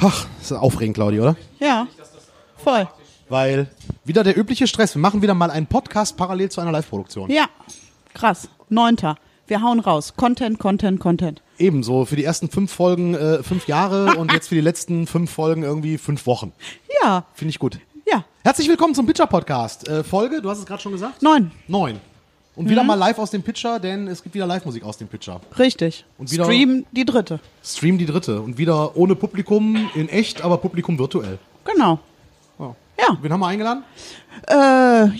Ach, ist aufregend, Claudi, oder? Ja, voll. Weil wieder der übliche Stress. Wir machen wieder mal einen Podcast parallel zu einer Live-Produktion. Ja, krass. 9. Wir hauen raus. Content, Content, Content. Ebenso für die ersten 5 Folgen 5 Jahre und jetzt für die letzten 5 Folgen irgendwie 5 Wochen. Ja. Finde ich gut. Ja. Herzlich willkommen zum Pitcher Podcast. Folge, du hast es gerade schon gesagt? 9. Und wieder mal live aus dem Pitcher, denn es gibt wieder Live-Musik aus dem Pitcher. Richtig. Und wieder Stream die dritte. Und wieder ohne Publikum in echt, aber Publikum virtuell. Genau. Oh. Ja. Wen haben wir eingeladen?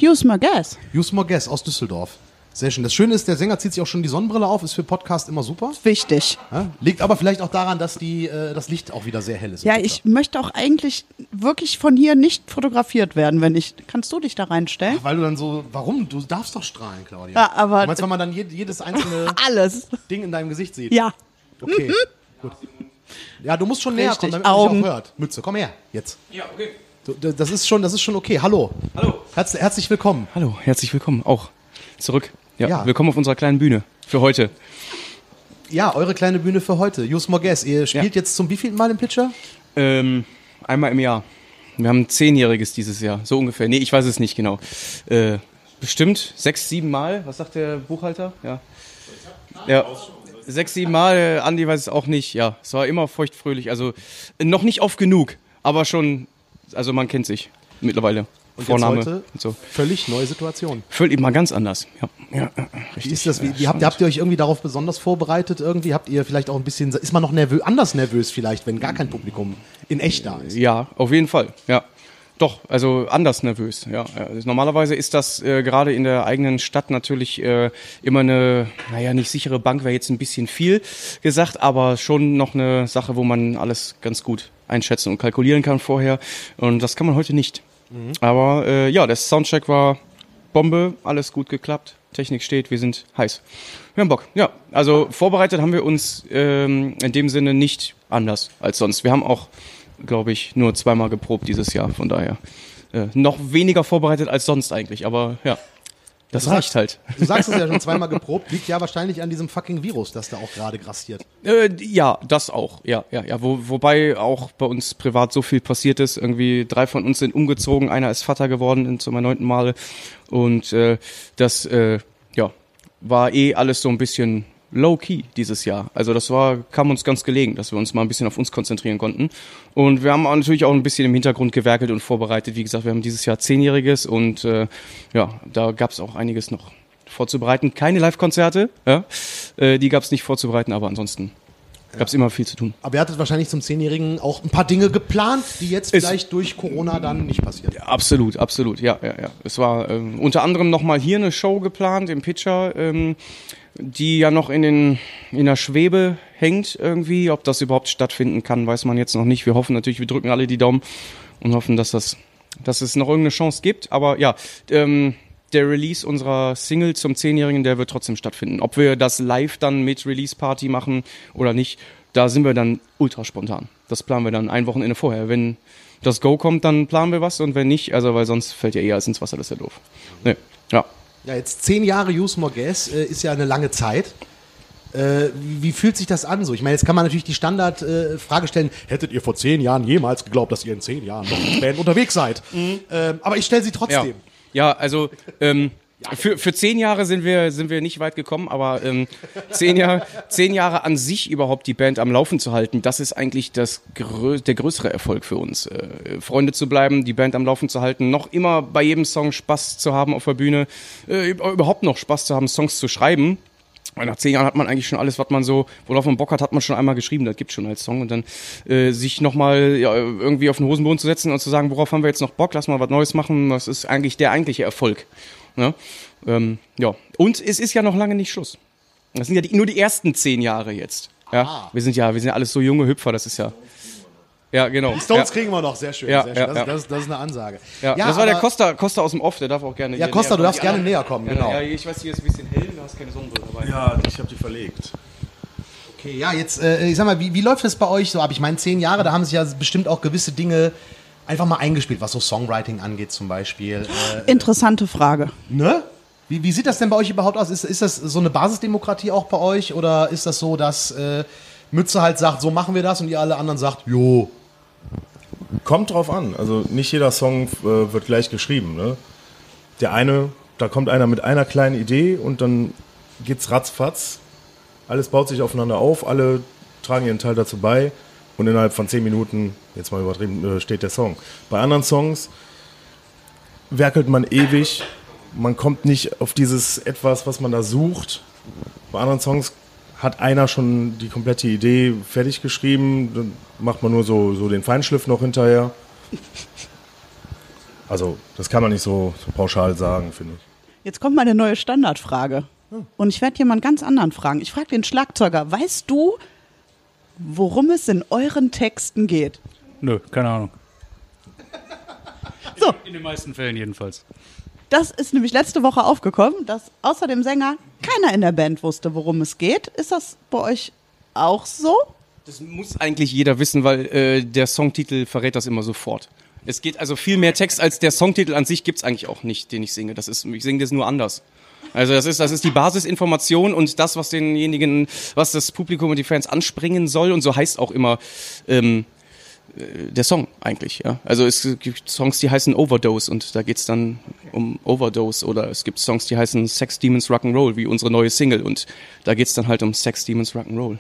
Use More Gas. Use More Gas aus Düsseldorf. Sehr schön. Das Schöne ist, der Sänger zieht sich auch schon die Sonnenbrille auf, ist für Podcast immer super. Wichtig. Ja? Liegt aber vielleicht auch daran, dass das Licht auch wieder sehr hell ist. Ja, ich möchte auch eigentlich wirklich von hier nicht fotografiert werden, wenn ich. Kannst du dich da reinstellen? Ach, weil du dann so. Warum? Du darfst doch strahlen, Claudia. Ja, aber. Du meinst, wenn man dann jedes einzelne Ding in deinem Gesicht sieht? Ja. Okay. Gut. Ja, du musst schon näher kommen, damit man dich auch hört. Mütze, komm her. Jetzt. Ja, okay. Das ist schon okay. Hallo. Herzlich willkommen. Hallo, herzlich willkommen. Auch zurück. Ja, willkommen auf unserer kleinen Bühne für heute. Ja, eure kleine Bühne für heute. Use More Gas. Ihr spielt jetzt zum wievielten Mal im Pitcher? Einmal im Jahr. Wir haben ein 10-jähriges dieses Jahr, so ungefähr. Nee, ich weiß es nicht genau. Bestimmt 6-7 Mal. Was sagt der Buchhalter? Ja. 6-7 Mal. Andi weiß es auch nicht. Ja, es war immer feuchtfröhlich. Also noch nicht oft genug, aber schon. Also man kennt sich mittlerweile. Und Vorname heute und so. Völlig neue Situation. Völlig mal ganz anders. Ja, richtig. Wie ist das? Habt ihr euch irgendwie darauf besonders vorbereitet? Irgendwie habt ihr vielleicht auch ein bisschen. Ist man noch anders nervös vielleicht, wenn gar kein Publikum in echt da ist? Ja, auf jeden Fall. Ja, doch. Also anders nervös. Ja, normalerweise ist das gerade in der eigenen Stadt natürlich immer eine, nicht sichere Bank wäre jetzt ein bisschen viel gesagt, aber schon noch eine Sache, wo man alles ganz gut einschätzen und kalkulieren kann vorher. Und das kann man heute nicht. Mhm. Aber der Soundcheck war Bombe, alles gut geklappt, Technik steht, wir sind heiß. Wir haben Bock, ja. Also vorbereitet haben wir uns in dem Sinne nicht anders als sonst. Wir haben auch, glaube ich, nur 2-mal geprobt dieses Jahr, von daher noch weniger vorbereitet als sonst eigentlich, aber ja. Das reicht halt. Du sagst es ja schon, 2-mal geprobt, liegt ja wahrscheinlich an diesem fucking Virus, das da auch gerade grassiert. Ja, das auch. Ja. Wobei auch bei uns privat so viel passiert ist. Irgendwie 3 von uns sind umgezogen, einer ist Vater geworden zum 9. Mal. Und das war alles so ein bisschen low-key dieses Jahr. Also das kam uns ganz gelegen, dass wir uns mal ein bisschen auf uns konzentrieren konnten. Und wir haben natürlich auch ein bisschen im Hintergrund gewerkelt und vorbereitet. Wie gesagt, wir haben dieses Jahr 10-jähriges und da gab es auch einiges noch vorzubereiten. Keine Live-Konzerte, die gab es nicht vorzubereiten, aber ansonsten gab es immer viel zu tun. Aber ihr hattet wahrscheinlich zum 10-jährigen auch ein paar Dinge geplant, die jetzt vielleicht durch Corona dann nicht passieren. Ja, absolut, ja. Es war unter anderem nochmal hier eine Show geplant im Pitcher, die ja noch in der Schwebe hängt irgendwie. Ob das überhaupt stattfinden kann, weiß man jetzt noch nicht. Wir hoffen natürlich, wir drücken alle die Daumen und hoffen, dass es noch irgendeine Chance gibt. Aber ja, der Release unserer Single zum 10-Jährigen, der wird trotzdem stattfinden. Ob wir das live dann mit Release-Party machen oder nicht, da sind wir dann ultra spontan. Das planen wir dann ein Wochenende vorher. Wenn das Go kommt, dann planen wir was und wenn nicht, also weil sonst fällt ja alles ins Wasser, das ist ja doof. Nee, ja. Ja, jetzt 10 Jahre Use More Gas ist ja eine lange Zeit. Wie fühlt sich das an so? Ich meine, jetzt kann man natürlich die Standardfrage stellen, hättet ihr vor 10 Jahren jemals geglaubt, dass ihr in 10 Jahren noch mit Band unterwegs seid? Mhm. Aber ich stelle sie trotzdem. Ja, also für 10 Jahre sind wir nicht weit gekommen, aber 10 Jahre an sich überhaupt die Band am Laufen zu halten, das ist eigentlich der größere Erfolg für uns. Freunde zu bleiben, die Band am Laufen zu halten, noch immer bei jedem Song Spaß zu haben auf der Bühne, überhaupt noch Spaß zu haben, Songs zu schreiben. Nach 10 Jahren hat man eigentlich schon alles, was man so, worauf man Bock hat man schon einmal geschrieben, das gibt's schon als Song. Und dann sich nochmal irgendwie auf den Hosenboden zu setzen und zu sagen, worauf haben wir jetzt noch Bock, lass mal was Neues machen, das ist eigentlich der eigentliche Erfolg. Ne? Und es ist ja noch lange nicht Schluss. Das sind ja nur die ersten 10 Jahre jetzt. Ja? Wir sind ja alles so junge Hüpfer, das ist ja... Ja, genau. Die Stones kriegen wir noch, sehr schön. Ja, sehr schön. Das ist eine Ansage. Ja, das war der Costa aus dem Off, der darf auch gerne. Ja, Costa, du darfst gerne näher kommen, genau. Ja, ich weiß, hier ist ein bisschen hell, du hast keine Sonnenbrille dabei. Ja, ich habe die verlegt. Okay, ja, jetzt, ich sag mal, wie läuft das bei euch so ab? Ich meine, 10 Jahre, da haben sich ja bestimmt auch gewisse Dinge einfach mal eingespielt, was so Songwriting angeht zum Beispiel. Interessante Frage. Ne? Wie sieht das denn bei euch überhaupt aus? Ist das so eine Basisdemokratie auch bei euch oder ist das so, dass Mütze halt sagt, so machen wir das und ihr alle anderen sagt, jo. Kommt drauf an. Also nicht jeder Song wird gleich geschrieben. Ne? Der eine, da kommt einer mit einer kleinen Idee und dann geht's ratzfatz. Alles baut sich aufeinander auf, alle tragen ihren Teil dazu bei und innerhalb von 10 Minuten, jetzt mal übertrieben, steht der Song. Bei anderen Songs werkelt man ewig, man kommt nicht auf dieses etwas, was man da sucht. Bei anderen Songs hat einer schon die komplette Idee fertig geschrieben, dann macht man nur so den Feinschliff noch hinterher. Also das kann man nicht so pauschal sagen, finde ich. Jetzt kommt mal eine neue Standardfrage. Und ich werde jemand ganz anderen fragen. Ich frage den Schlagzeuger, weißt du, worum es in euren Texten geht? Nö, keine Ahnung. So. In den meisten Fällen jedenfalls. Das ist nämlich letzte Woche aufgekommen, dass außer dem Sänger keiner in der Band wusste, worum es geht. Ist das bei euch auch so? Das muss eigentlich jeder wissen, weil der Songtitel verrät das immer sofort. Es geht also viel mehr Text als der Songtitel an sich gibt es eigentlich auch nicht, den ich singe. Das ist, ich singe das nur anders. Also das ist die Basisinformation und das, was denjenigen, was das Publikum und die Fans anspringen soll, und so heißt auch immer der Song eigentlich. Ja? Also es gibt Songs, die heißen Overdose und da geht's dann um Overdose, oder es gibt Songs, die heißen Sex, Demons, Rock'n'Roll, wie unsere neue Single, und da geht's dann halt um Sex, Demons, Rock'n'Roll.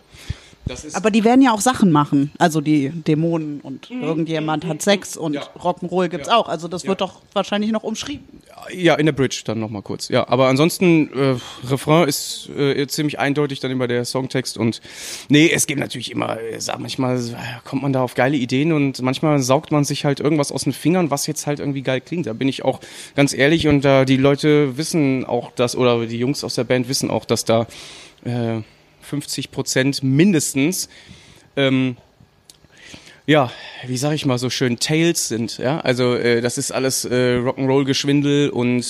Aber die werden ja auch Sachen machen, also die Dämonen und irgendjemand hat Sex und ja. Rock'n'Roll gibt's auch, also das wird doch wahrscheinlich noch umschrieben. Ja, in der Bridge dann nochmal kurz, ja, aber ansonsten Refrain ist ziemlich eindeutig dann immer der Songtext und nee, es gibt natürlich immer, manchmal kommt man da auf geile Ideen und manchmal saugt man sich halt irgendwas aus den Fingern, was jetzt halt irgendwie geil klingt, da bin ich auch ganz ehrlich, und da die Leute wissen auch das, oder die Jungs aus der Band wissen auch, dass da 50% mindestens, wie sag ich mal so schön, Tails sind, ja, also das ist alles Rock'n'Roll-Geschwindel und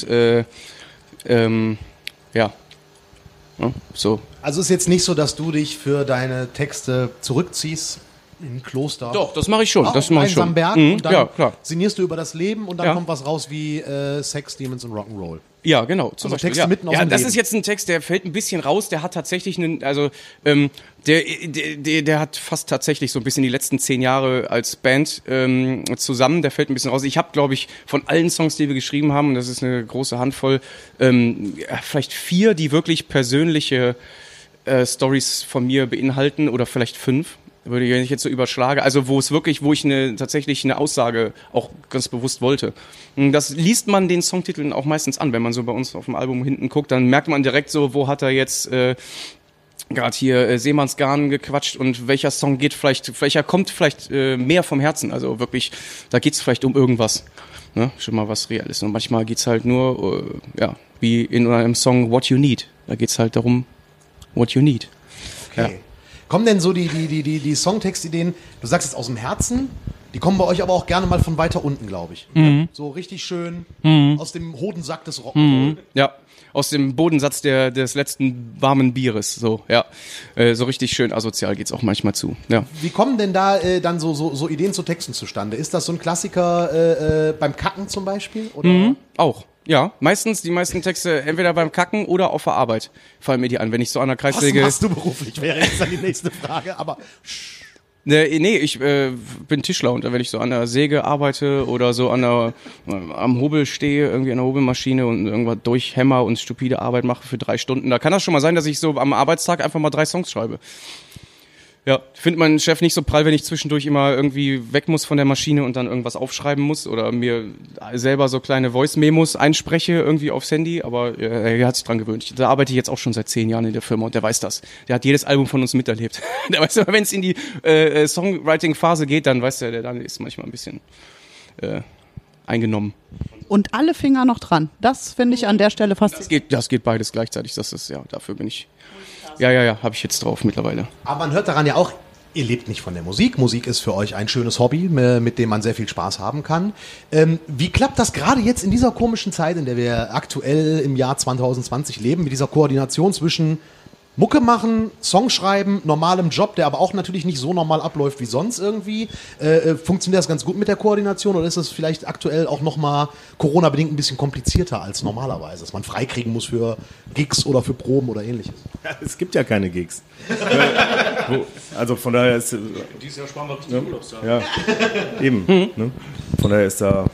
so. Also ist jetzt nicht so, dass du dich für deine Texte zurückziehst in ein Kloster? Doch, das mache ich schon. Auch das mache ich schon. Berg, und dann sinnierst du über das Leben und dann kommt was raus wie Sex, Demons und Rock'n'Roll. Ja, genau. Zum Beispiel. Texte mitten aus dem das Leben. Ist jetzt ein Text, der fällt ein bisschen raus, der hat tatsächlich einen, also der hat fast tatsächlich so ein bisschen die letzten 10 Jahre als Band zusammen, der fällt ein bisschen raus. Ich habe, glaube ich, von allen Songs, die wir geschrieben haben, und das ist eine große Handvoll, vielleicht 4, die wirklich persönliche Storys von mir beinhalten, oder vielleicht 5. Würde ich jetzt so überschlagen. Also wo ich tatsächlich eine Aussage auch ganz bewusst wollte. Das liest man den Songtiteln auch meistens an, wenn man so bei uns auf dem Album hinten guckt, dann merkt man direkt so, wo hat er jetzt gerade hier Seemannsgarn gequatscht und welcher Song geht vielleicht, welcher kommt vielleicht mehr vom Herzen. Also wirklich, da geht's vielleicht um irgendwas. Ne? Schon mal was Reales. Und manchmal geht's halt nur, wie in einem Song What You Need. Da geht's halt darum, What You Need. Okay. Ja. Kommen denn so die Songtextideen, du sagst es aus dem Herzen, die kommen bei euch aber auch gerne mal von weiter unten, glaube ich. Mhm. So richtig schön aus dem Hodensack des Rock'n'Roll. Mhm. Ja, aus dem Bodensatz des letzten warmen Bieres. So, ja. So richtig schön asozial geht's auch manchmal zu. Ja. Wie kommen denn da dann so Ideen zu Texten zustande? Ist das so ein Klassiker beim Kacken zum Beispiel? Oder? Mhm. Auch. Ja, meistens die meisten Texte entweder beim Kacken oder auf der Arbeit fallen mir die an, wenn ich so an der Kreissäge... Was machst du beruflich, wäre jetzt dann die nächste Frage, aber... Nee, ich bin Tischler, und wenn ich so an der Säge arbeite oder so am Hobel stehe, irgendwie an der Hobelmaschine und irgendwas durchhämmer und stupide Arbeit mache für 3 Stunden, da kann das schon mal sein, dass ich so am Arbeitstag einfach mal 3 Songs schreibe. Ja, finde meinen Chef nicht so prall, wenn ich zwischendurch immer irgendwie weg muss von der Maschine und dann irgendwas aufschreiben muss oder mir selber so kleine Voice-Memos einspreche irgendwie aufs Handy, aber er hat sich dran gewöhnt. Da arbeite ich jetzt auch schon seit 10 Jahren in der Firma und der weiß das. Der hat jedes Album von uns miterlebt. Der weiß aber, wenn es in die Songwriting-Phase geht, dann weiß der Daniel ist manchmal ein bisschen eingenommen. Und alle Finger noch dran. Das finde ich an der Stelle fast... Das geht beides gleichzeitig. Das ist, ja, dafür bin ich... Ja, habe ich jetzt drauf mittlerweile. Aber man hört daran ja auch, ihr lebt nicht von der Musik. Musik ist für euch ein schönes Hobby, mit dem man sehr viel Spaß haben kann. Wie klappt das gerade jetzt in dieser komischen Zeit, in der wir aktuell im Jahr 2020 leben, mit dieser Koordination zwischen Mucke machen, Song schreiben, normalem Job, der aber auch natürlich nicht so normal abläuft wie sonst irgendwie. Funktioniert das ganz gut mit der Koordination oder ist das vielleicht aktuell auch nochmal Corona-bedingt ein bisschen komplizierter als normalerweise, dass man freikriegen muss für Gigs oder für Proben oder ähnliches? Ja, es gibt ja keine Gigs. Also von daher ist... Dieses Jahr sparen wir zum Urlaubstag. Ja, eben. Ne? Von daher ist da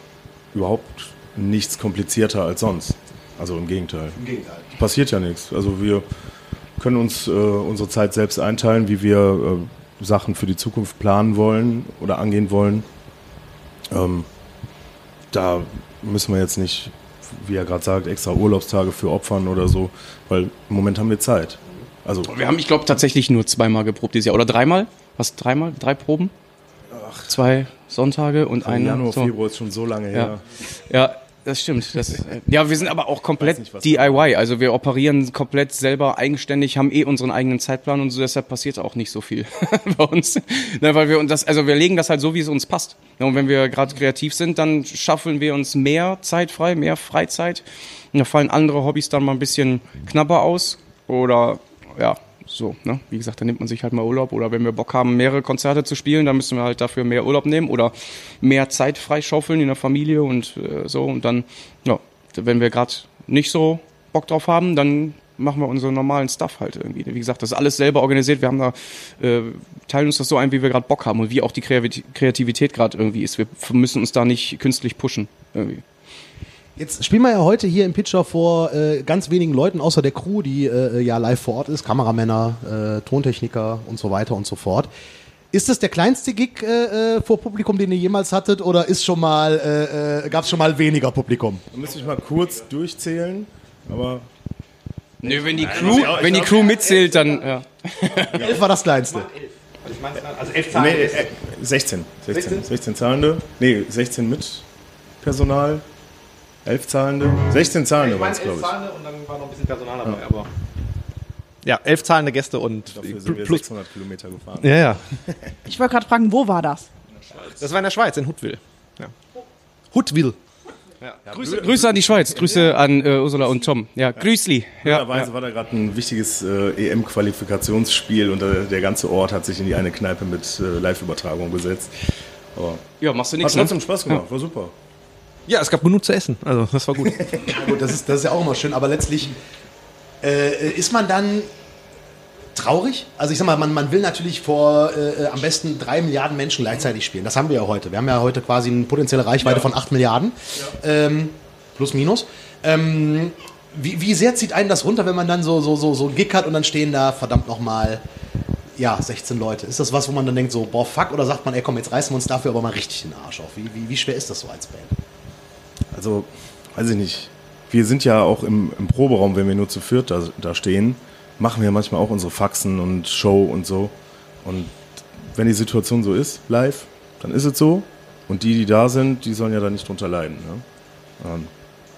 überhaupt nichts komplizierter als sonst. Also im Gegenteil. Im Gegenteil. Passiert ja nichts. Also wir können uns unsere Zeit selbst einteilen, wie wir Sachen für die Zukunft planen wollen oder angehen wollen. Da müssen wir jetzt nicht, wie er gerade sagt, extra Urlaubstage für opfern oder so, weil im Moment haben wir Zeit. Also wir haben, ich glaube, tatsächlich nur 2-mal geprobt dieses Jahr oder 3-mal. Was, 3-mal? 3 Proben? 2 Sonntage und einen... Januar, so. Februar ist schon so lange her. Ja. Das stimmt. Ja, wir sind aber auch komplett nicht, DIY. Also wir operieren komplett selber eigenständig, haben unseren eigenen Zeitplan und so. Deshalb passiert auch nicht so viel bei uns. Ne, weil wir uns das, also wir legen das halt so, wie es uns passt. Ne, und wenn wir gerade kreativ sind, dann schaffeln wir uns mehr Zeit frei, mehr Freizeit. Und da fallen andere Hobbys dann mal ein bisschen knapper aus. Oder ja, so. Ne? Wie gesagt, dann nimmt man sich halt mal Urlaub. Oder wenn wir Bock haben, mehrere Konzerte zu spielen, dann müssen wir halt dafür mehr Urlaub nehmen oder mehr Zeit freischaufeln in der Familie und so. Und dann, ja, wenn wir gerade nicht so Bock drauf haben, dann machen wir unseren normalen Stuff halt irgendwie. Wie gesagt, das ist alles selber organisiert. Wir haben da, teilen uns das so ein, wie wir gerade Bock haben und wie auch die Kreativität gerade irgendwie ist. Wir müssen uns da nicht künstlich pushen irgendwie. Jetzt spielen wir ja heute hier im Pitcher vor ganz wenigen Leuten, außer der Crew, die ja live vor Ort ist, Kameramänner, Tontechniker und so weiter und so fort. Ist das der kleinste Gig vor Publikum, den ihr jemals hattet, oder ist schon mal gab's schon mal weniger Publikum? Da müsste ich mal kurz durchzählen, aber... Nö, wenn die Crew mitzählt, dann... Ja. 11 war das kleinste. Ich meine, also 11 Zahlende. Nee, 16. 16 Zahlende. Nee, 16 mit Personal. 11 Zahlende? 16 Zahlende waren es, glaube ich. 11 Zahlende und dann war noch ein bisschen Personal dabei, ja. Aber... Ja, 11 zahlende Gäste und... Dafür sind wir 600 Kilometer gefahren. Ja, ja. Ich wollte gerade fragen, wo war das? In der Schweiz. Das war in der Schweiz, in Huttwil. Ja. Huttwil. Ja. Ja, Grüße an die Schweiz, Grüße an Ursula und Tom. Ja, Grüßli. Blöderweise war da gerade ein wichtiges EM-Qualifikationsspiel und der ganze Ort hat sich in die eine Kneipe mit Live-Übertragung gesetzt. Aber ja, machst du nichts, ne? Hat trotzdem Spaß gemacht, war super. Ja, es gab genug zu essen, also das war gut. Gut, das ist ja auch immer schön, aber letztlich ist man dann traurig. Also ich sag mal, man will natürlich vor am besten 3 Milliarden Menschen gleichzeitig spielen. Das haben wir ja heute. Wir haben ja heute quasi eine potenzielle Reichweite von 8 Milliarden, plus minus. Wie sehr zieht einen das runter, wenn man dann so einen Gig hat und dann stehen da verdammt nochmal 16 Leute. Ist das was, wo man dann denkt so, boah, fuck, oder sagt man, ey komm, jetzt reißen wir uns dafür aber mal richtig den Arsch auf. Wie schwer ist das so als Band? Also, weiß ich nicht. Wir sind ja auch im Proberaum, wenn wir nur zu viert da stehen, machen wir manchmal auch unsere Faxen und Show und so. Und wenn die Situation so ist, live, dann ist es so. Und die da sind, die sollen ja da nicht drunter leiden. Ne?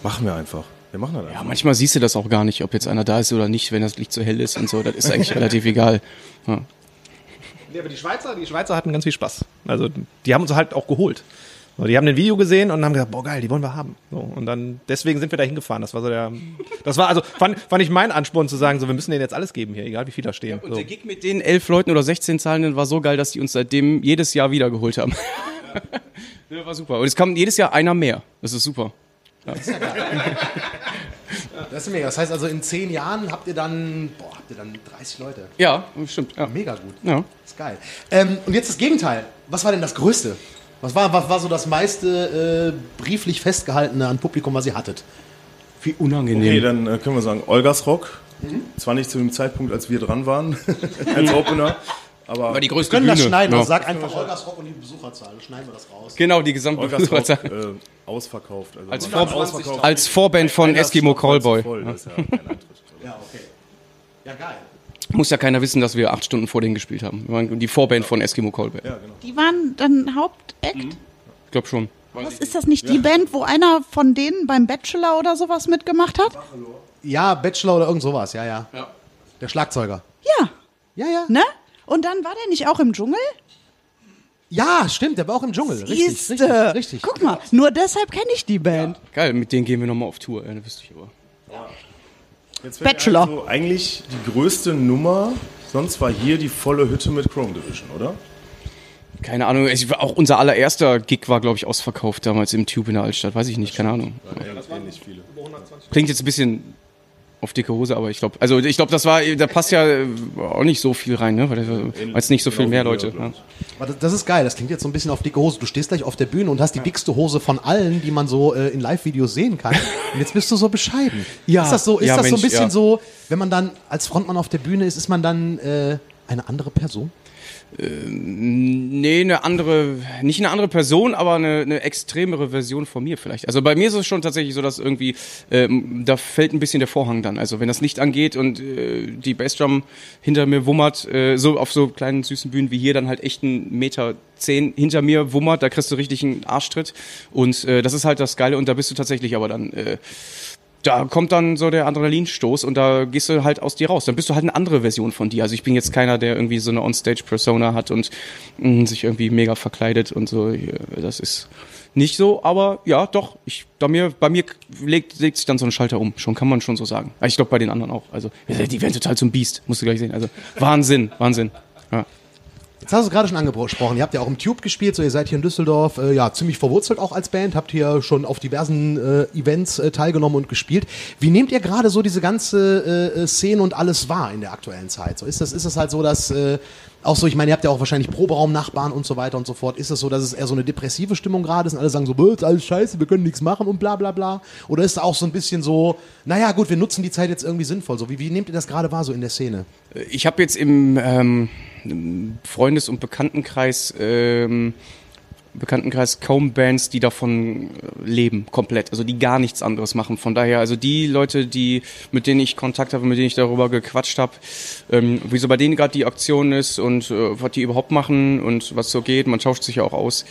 Machen wir einfach. Wir machen das einfach. Ja, manchmal siehst du das auch gar nicht, ob jetzt einer da ist oder nicht, wenn das Licht so hell ist und so. Das ist eigentlich relativ egal. Ja. Nee, aber die Schweizer hatten ganz viel Spaß. Also, die haben uns halt auch geholt. Die haben ein Video gesehen und haben gesagt, boah geil, die wollen wir haben. So, und dann deswegen sind wir da hingefahren. Das war ich mein Ansporn zu sagen, so wir müssen denen jetzt alles geben hier, egal wie viel da stehen. Ja, und so. Der Gig mit den 11 Leuten oder 16 Zahlenden war so geil, dass die uns seitdem jedes Jahr wiedergeholt haben. Ja. War super. Und es kam jedes Jahr einer mehr. Das ist super. Ja. Das ist ja geil. Das ist mega. Das heißt also, in 10 Jahren habt ihr dann 30 Leute. Ja, stimmt. Ja. Mega gut. Ja. Das ist geil. Und jetzt das Gegenteil. Was war denn das Größte? Was war so das meiste brieflich festgehaltene an Publikum, was ihr hattet? Wie unangenehm. Okay, dann können wir sagen, Olgas Rock. Mhm. Zwar nicht zu dem Zeitpunkt, als wir dran waren, als Opener. Aber die größte Bühne. Wir können das schneiden. Ja. Sag einfach Olgas Rock und die Besucherzahl. Dann schneiden wir das raus. Genau, die gesamte Besucherzahl. Ausverkauft. Also als Vorband von Eskimo Callboy. Ja, okay. Ja, geil. Muss ja keiner wissen, dass wir 8 Stunden vor denen gespielt haben. Die Vorband von Eskimo Callboy. Ja, genau. Die waren dann Hauptact? Mhm. Ich glaube schon. Was ist das nicht die Band, wo einer von denen beim Bachelor oder sowas mitgemacht hat? Ja, Bachelor oder irgend sowas, ja. Der Schlagzeuger. Ja. Ne? Und dann war der nicht auch im Dschungel? Ja, stimmt, der war auch im Dschungel. Richtig. Guck mal, nur deshalb kenne ich die Band. Ja. Geil, mit denen gehen wir nochmal auf Tour. Ja, wüsste ich aber. Ja. Jetzt Bachelor. Also eigentlich die größte Nummer, sonst war hier die volle Hütte mit Chrome Division, oder? Keine Ahnung, auch unser allererster Gig war, glaube ich, ausverkauft damals im Tube in der Altstadt, weiß ich nicht, keine Ahnung. Das waren nicht viele. Klingt jetzt ein bisschen auf dicke Hose, aber ich glaube, das war, da passt ja auch nicht so viel rein, ne? Weil es nicht so viel mehr Leute. Ja. Aber das ist geil, das klingt jetzt so ein bisschen auf dicke Hose. Du stehst gleich auf der Bühne und hast die dickste Hose von allen, die man so in Live-Videos sehen kann. Und jetzt bist du so bescheiden. Ja, ist das so, ist ja, das Mensch, so ein bisschen so, wenn man dann als Frontmann auf der Bühne ist, ist man dann eine andere Person? Nee, nicht eine andere Person, aber eine extremere Version von mir vielleicht. Also bei mir ist es schon tatsächlich so, dass irgendwie, da fällt ein bisschen der Vorhang dann. Also wenn das Licht angeht und die Bassdrum hinter mir wummert, so auf so kleinen süßen Bühnen wie hier dann halt echt 1,10 Meter hinter mir wummert, da kriegst du richtig einen Arschtritt. Und das ist halt das Geile und da bist du tatsächlich aber dann... Da kommt dann so der Adrenalinstoß und da gehst du halt aus dir raus. Dann bist du halt eine andere Version von dir. Also ich bin jetzt keiner, der irgendwie so eine On-Stage-Persona hat und sich irgendwie mega verkleidet und so. Das ist nicht so, aber ja, doch. Bei mir legt sich dann so ein Schalter um. Kann man schon so sagen. Ich glaube bei den anderen auch. Also die werden total zum Biest, musst du gleich sehen. Also Wahnsinn. Ja. Jetzt hast du es gerade schon angesprochen, ihr habt ja auch im Tube gespielt, so ihr seid hier in Düsseldorf, ziemlich verwurzelt auch als Band, habt hier schon auf diversen Events teilgenommen und gespielt. Wie nehmt ihr gerade so diese ganze Szene und alles wahr in der aktuellen Zeit? So ist das halt so, dass auch so, ich meine, ihr habt ja auch wahrscheinlich Proberaum-Nachbarn und so weiter und so fort, ist das so, dass es eher so eine depressive Stimmung gerade ist und alle sagen so, ist alles scheiße, wir können nichts machen und bla bla bla? Oder ist da auch so ein bisschen so, naja gut, wir nutzen die Zeit jetzt irgendwie sinnvoll, so wie nehmt ihr das gerade wahr so in der Szene? Ich habe jetzt im... Freundes- und Bekanntenkreis kaum Bands, die davon leben, komplett, also die gar nichts anderes machen. Von daher, also die Leute, mit denen ich Kontakt habe, mit denen ich darüber gequatscht habe, wieso bei denen gerade die Aktion ist und was die überhaupt machen und was so geht, man tauscht sich ja auch aus.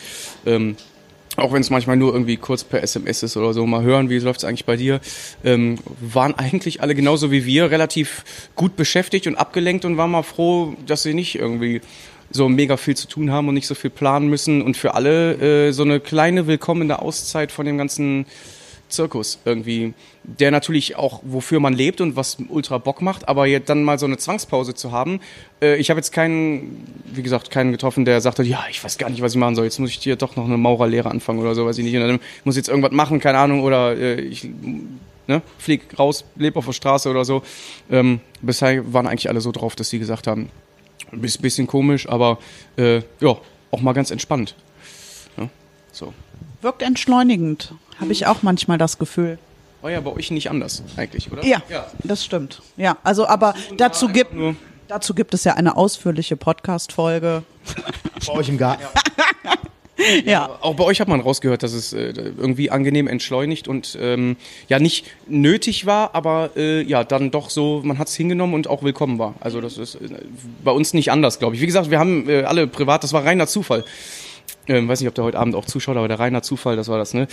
Auch wenn es manchmal nur irgendwie kurz per SMS ist oder so, mal hören, wie läuft's eigentlich bei dir, waren eigentlich alle genauso wie wir relativ gut beschäftigt und abgelenkt und waren mal froh, dass sie nicht irgendwie so mega viel zu tun haben und nicht so viel planen müssen und für alle so eine kleine willkommene Auszeit von dem ganzen Zirkus irgendwie, der natürlich auch, wofür man lebt und was ultra Bock macht, aber jetzt dann mal so eine Zwangspause zu haben. Ich habe jetzt keinen getroffen, der sagt, ja, ich weiß gar nicht, was ich machen soll, jetzt muss ich hier doch noch eine Maurerlehre anfangen oder so, weiß ich nicht, und dann muss ich jetzt irgendwas machen, keine Ahnung, oder ich flieg raus, lebe auf der Straße oder so. Bisher waren eigentlich alle so drauf, dass sie gesagt haben, ist ein bisschen komisch, aber ja, auch mal ganz entspannt. Ja, so. Wirkt entschleunigend. Habe ich auch manchmal das Gefühl. War ja bei euch nicht anders eigentlich, oder? Ja, das stimmt. Ja, also aber dazu gibt es ja eine ausführliche Podcast-Folge. Bei euch im Garten. Ja. Auch bei euch hat man rausgehört, dass es irgendwie angenehm entschleunigt und nicht nötig war, aber dann doch so, man hat es hingenommen und auch willkommen war. Also das ist bei uns nicht anders, glaube ich. Wie gesagt, wir haben alle privat, das war reiner Zufall. Weiß nicht, ob der heute Abend auch zuschaut, aber der reiner Zufall, das war das, ne?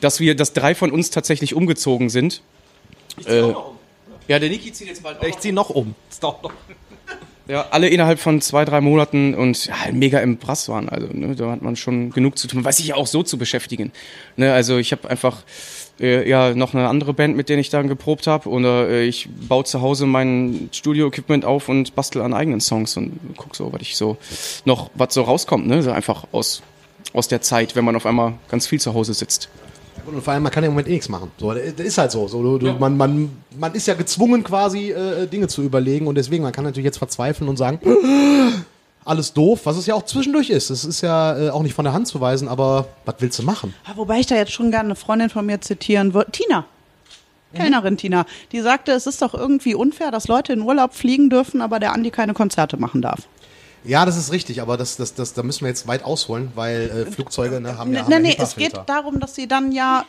Dass 3 von uns tatsächlich umgezogen sind. Ich zieh auch noch um. Ja, der Niki zieht jetzt bald auch. Ich zieh noch um. Das dauert noch. Ja, alle innerhalb von 2-3 Monaten und ja, mega im Brass waren. Also da hat man schon genug zu tun, weiß ich auch so zu beschäftigen. Ne, also ich habe einfach noch eine andere Band, mit der ich dann geprobt habe. Oder ich baue zu Hause mein Studio-Equipment auf und bastel an eigenen Songs und guck so, was so rauskommt. Ne, so einfach aus der Zeit, wenn man auf einmal ganz viel zu Hause sitzt. Und vor allem, man kann ja im Moment nichts machen. So, das ist halt so ja. Man ist ja gezwungen quasi, Dinge zu überlegen und deswegen, man kann natürlich jetzt verzweifeln und sagen, alles doof, was es ja auch zwischendurch ist. Das ist ja auch nicht von der Hand zu weisen, aber was willst du machen? Wobei ich da jetzt schon gerne eine Freundin von mir zitieren würde, Tina. Kellnerin Tina, die sagte, es ist doch irgendwie unfair, dass Leute in Urlaub fliegen dürfen, aber der Andi keine Konzerte machen darf. Ja, das ist richtig, aber das, da müssen wir jetzt weit ausholen, weil Flugzeuge haben ja Nein, es geht darum, dass sie dann ja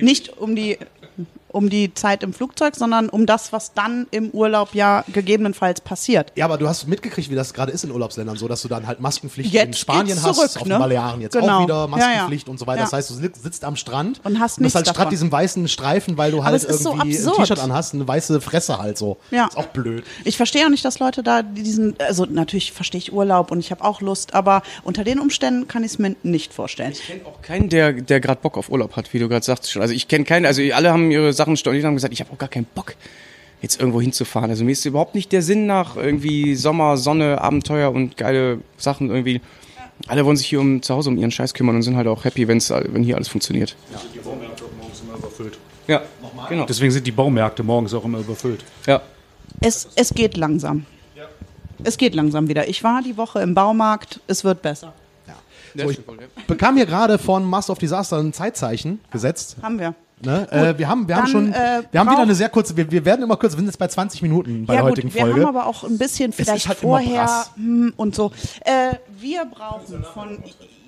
nicht um die Zeit im Flugzeug, sondern um das, was dann im Urlaub ja gegebenenfalls passiert. Ja, aber du hast mitgekriegt, wie das gerade ist in Urlaubsländern, so dass du dann halt Maskenpflicht jetzt in Spanien hast, zurück, auf den Balearen jetzt auch wieder Maskenpflicht und so weiter. Ja. Das heißt, du sitzt am Strand und hast nichts halt statt diesem weißen Streifen, weil du halt irgendwie so ein T-Shirt anhast, eine weiße Fresse halt so. Ja. Ist auch blöd. Ich verstehe auch nicht, dass Leute da natürlich verstehe ich Urlaub und ich habe auch Lust, aber unter den Umständen kann ich es mir nicht vorstellen. Ich kenne auch keinen, der gerade Bock auf Urlaub hat, wie du gerade sagst schon. Also ich kenne keinen, also alle haben ihre Sachen storniert und haben gesagt, ich habe auch gar keinen Bock, jetzt irgendwo hinzufahren. Also mir ist überhaupt nicht der Sinn nach irgendwie Sommer, Sonne, Abenteuer und geile Sachen irgendwie. Alle wollen sich hier zu Hause um ihren Scheiß kümmern und sind halt auch happy, wenn hier alles funktioniert. Ja, die Baumärkte morgens immer überfüllt. Ja, genau. Deswegen sind die Baumärkte morgens auch immer überfüllt. Ja. Es geht langsam. Ja. Es geht langsam wieder. Ich war die Woche im Baumarkt, es wird besser. Ja. So, ich bekam hier gerade von Mass of Disaster ein Zeitzeichen gesetzt. Haben wir. Ne? Gut, wir haben wieder eine sehr kurze, wir werden immer kurz, wir sind jetzt bei 20 Minuten bei der heutigen Folge. Wir haben aber auch ein bisschen vielleicht halt vorher und so. Wir brauchen von...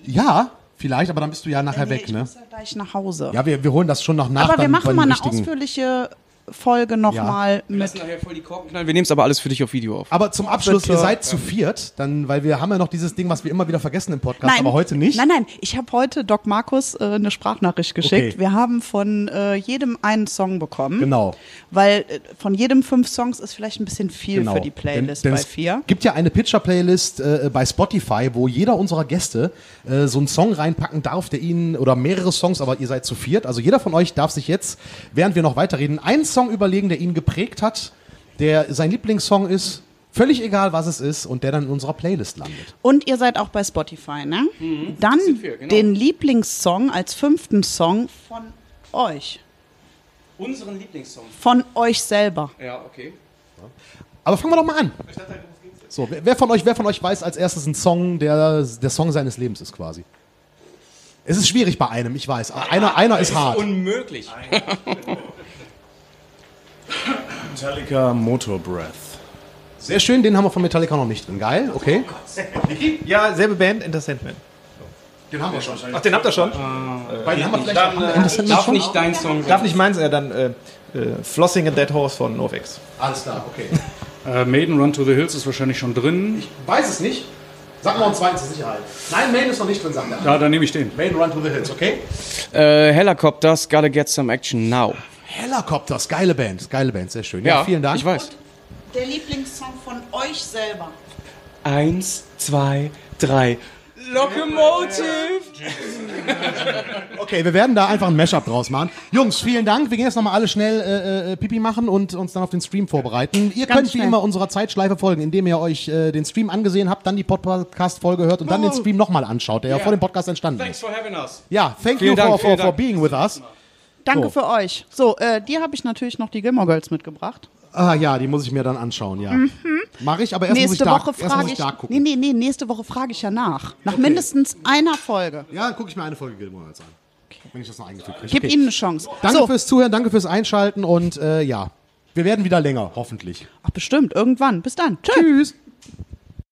Ja, vielleicht, aber dann bist du ja nachher weg. Ich muss ja gleich nach Hause. Ja, wir holen das schon noch nach. Aber wir machen mal eine ausführliche Folge nochmal mit. Wir lassen nachher voll die Korken knallen, wir nehmen es aber alles für dich auf Video auf. Aber zum Abschluss, bitte. Ihr seid zu viert, dann, weil wir haben ja noch dieses Ding, was wir immer wieder vergessen im Podcast, aber heute nicht. Nein, ich habe heute Doc Markus eine Sprachnachricht geschickt. Okay. Wir haben von jedem einen Song bekommen. Genau. Weil von jedem 5 Songs ist vielleicht ein bisschen viel für die Playlist denn bei 4. Es gibt ja eine Pitcher-Playlist bei Spotify, wo jeder unserer Gäste so einen Song reinpacken darf, der ihnen, oder mehrere Songs, aber ihr seid zu viert. Also jeder von euch darf sich jetzt, während wir noch weiterreden, einen Song überlegen, der ihn geprägt hat, der sein Lieblingssong ist, völlig egal, was es ist, und der dann in unserer Playlist landet. Und ihr seid auch bei Spotify, ne? Mhm. Dann den Lieblingssong als 5. Song von euch. Unseren Lieblingssong? Von euch selber. Ja, okay. Aber fangen wir doch mal an. So, wer von euch weiß als erstes einen Song, der Song seines Lebens ist quasi? Es ist schwierig bei einem, ich weiß. Aber einer ist hart. Das ist unmöglich. Metallica Motor Breath. Sehr schön, den haben wir von Metallica noch nicht drin. Geil, okay. Ja, selbe Band, Enter Sandman. Den haben wir schon. Ach, den habt ihr schon? Darf nicht dein Song sein. Darf nicht meins, dann Flossing a Dead Horse von Novex. Alles klar, okay. Maiden Run to the Hills ist wahrscheinlich schon drin. Ich weiß es nicht. Sag mal uns zwei zur Sicherheit. Nein, Maiden ist noch nicht drin, sag mal. Ja, dann nehme ich den. Maiden Run to the Hills, okay. Helicopters, Gotta Get Some Action Now. Helicopters, geile Band, sehr schön. Ja, vielen Dank. Ich weiß. Und der Lieblingssong von euch selber. 1, 2, 3. Locomotive! Okay, wir werden da einfach ein Mashup draus machen. Jungs, vielen Dank. Wir gehen jetzt nochmal alle schnell Pipi machen und uns dann auf den Stream vorbereiten. Ihr könnt wie immer unserer Zeitschleife folgen, indem ihr euch den Stream angesehen habt, dann die Podcast-Folge hört und dann den Stream nochmal anschaut, der ja vor dem Podcast entstanden ist. Thanks for having us. Ja, thank you for being with us. Danke für euch. So, dir habe ich natürlich noch die Gilmore Girls mitgebracht. Ah ja, die muss ich mir dann anschauen, ja. Mhm. Mache ich, aber erst muss ich da gucken. Nee, nächste Woche frage ich ja nach. Nach mindestens einer Folge. Ja, dann gucke ich mir eine Folge Gilmore Girls an. Okay. Wenn ich das noch eingefügt kriege. Gib ihnen eine Chance. Danke fürs Zuhören, danke fürs Einschalten und ja, wir werden wieder länger, hoffentlich. Ach bestimmt, irgendwann. Bis dann. Tschüss.